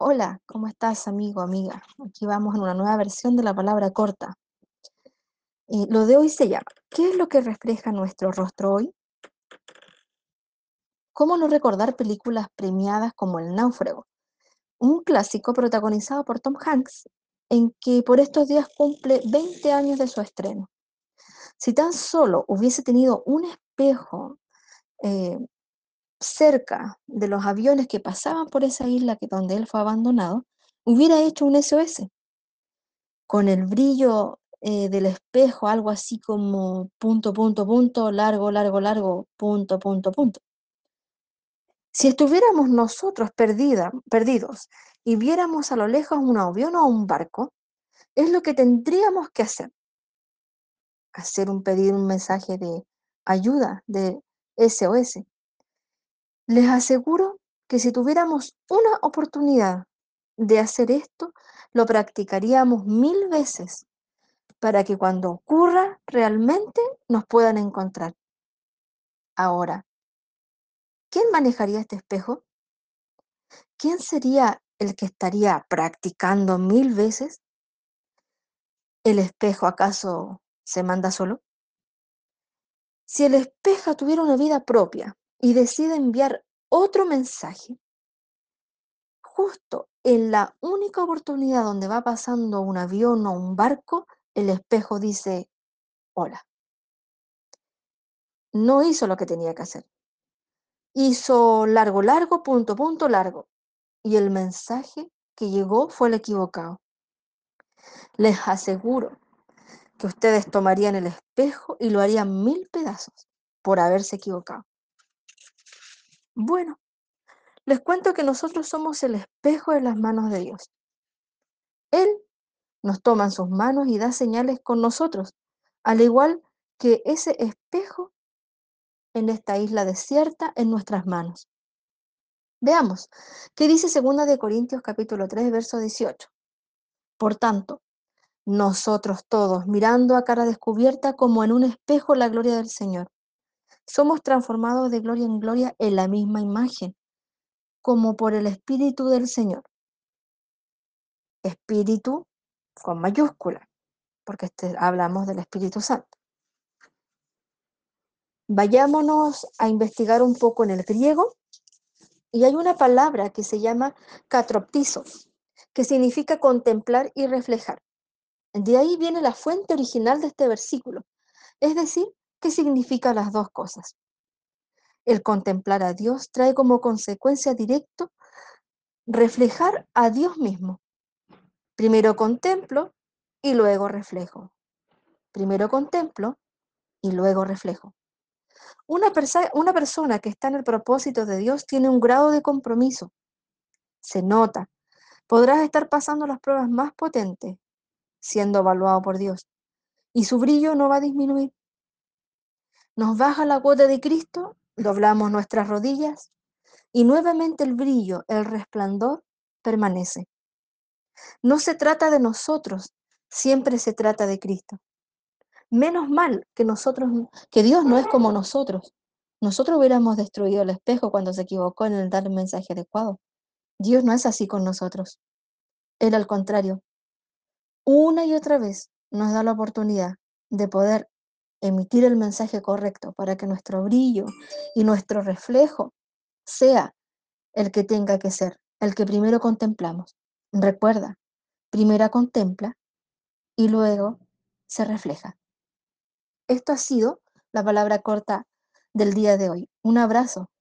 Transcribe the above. Hola, ¿cómo estás, amigo, amiga? Aquí vamos en una nueva versión de La Palabra Corta. Lo de hoy se llama, ¿qué es lo que refleja nuestro rostro hoy? ¿Cómo no recordar películas premiadas como El Náufrago? Un clásico protagonizado por Tom Hanks, en que por estos días cumple 20 años de su estreno. Si tan solo hubiese tenido un espejo cerca de los aviones que pasaban por esa isla donde él fue abandonado, hubiera hecho un SOS. Con el brillo del espejo, algo así como punto, punto, punto, largo, largo, largo, punto, punto, punto. Si estuviéramos nosotros perdidos y viéramos a lo lejos un avión o un barco, es lo que tendríamos que hacer. Pedir un mensaje de ayuda, de SOS. Les aseguro que si tuviéramos una oportunidad de hacer esto, lo practicaríamos 1000 veces para que cuando ocurra realmente nos puedan encontrar. Ahora, ¿quién manejaría este espejo? ¿Quién sería el que estaría practicando 1000 veces? ¿El espejo acaso se manda solo? Si el espejo tuviera una vida propia, y decide enviar otro mensaje, justo en la única oportunidad donde va pasando un avión o un barco, el espejo dice, hola. No hizo lo que tenía que hacer. Hizo largo, largo, punto, punto, largo. Y el mensaje que llegó fue el equivocado. Les aseguro que ustedes tomarían el espejo y lo harían 1000 pedazos por haberse equivocado. Bueno, les cuento que nosotros somos el espejo en las manos de Dios. Él nos toma en sus manos y da señales con nosotros, al igual que ese espejo en esta isla desierta en nuestras manos. Veamos, ¿qué dice 2 Corintios capítulo 3, verso 18? Por tanto, nosotros todos, mirando a cara descubierta como en un espejo la gloria del Señor, somos transformados de gloria en gloria en la misma imagen, como por el Espíritu del Señor. Espíritu con mayúscula, porque hablamos del Espíritu Santo. Vayámonos a investigar un poco en el griego, y hay una palabra que se llama catroptizos, que significa contemplar y reflejar. De ahí viene la fuente original de este versículo, es decir, ¿qué significan las dos cosas? El contemplar a Dios trae como consecuencia directa reflejar a Dios mismo. Primero contemplo y luego reflejo. Primero contemplo y luego reflejo. Una persona que está en el propósito de Dios tiene un grado de compromiso. Se nota. Podrás estar pasando las pruebas más potentes, siendo evaluado por Dios, y su brillo no va a disminuir. Nos baja la cuota de Cristo, doblamos nuestras rodillas y nuevamente el brillo, el resplandor permanece. No se trata de nosotros, siempre se trata de Cristo. Menos mal que Dios no es como nosotros. Nosotros hubiéramos destruido el espejo cuando se equivocó en el dar el mensaje adecuado. Dios no es así con nosotros. Él al contrario, una y otra vez nos da la oportunidad de poder emitir el mensaje correcto para que nuestro brillo y nuestro reflejo sea el que tenga que ser, el que primero contemplamos. Recuerda, primero contempla y luego se refleja. Esto ha sido la palabra corta del día de hoy. Un abrazo.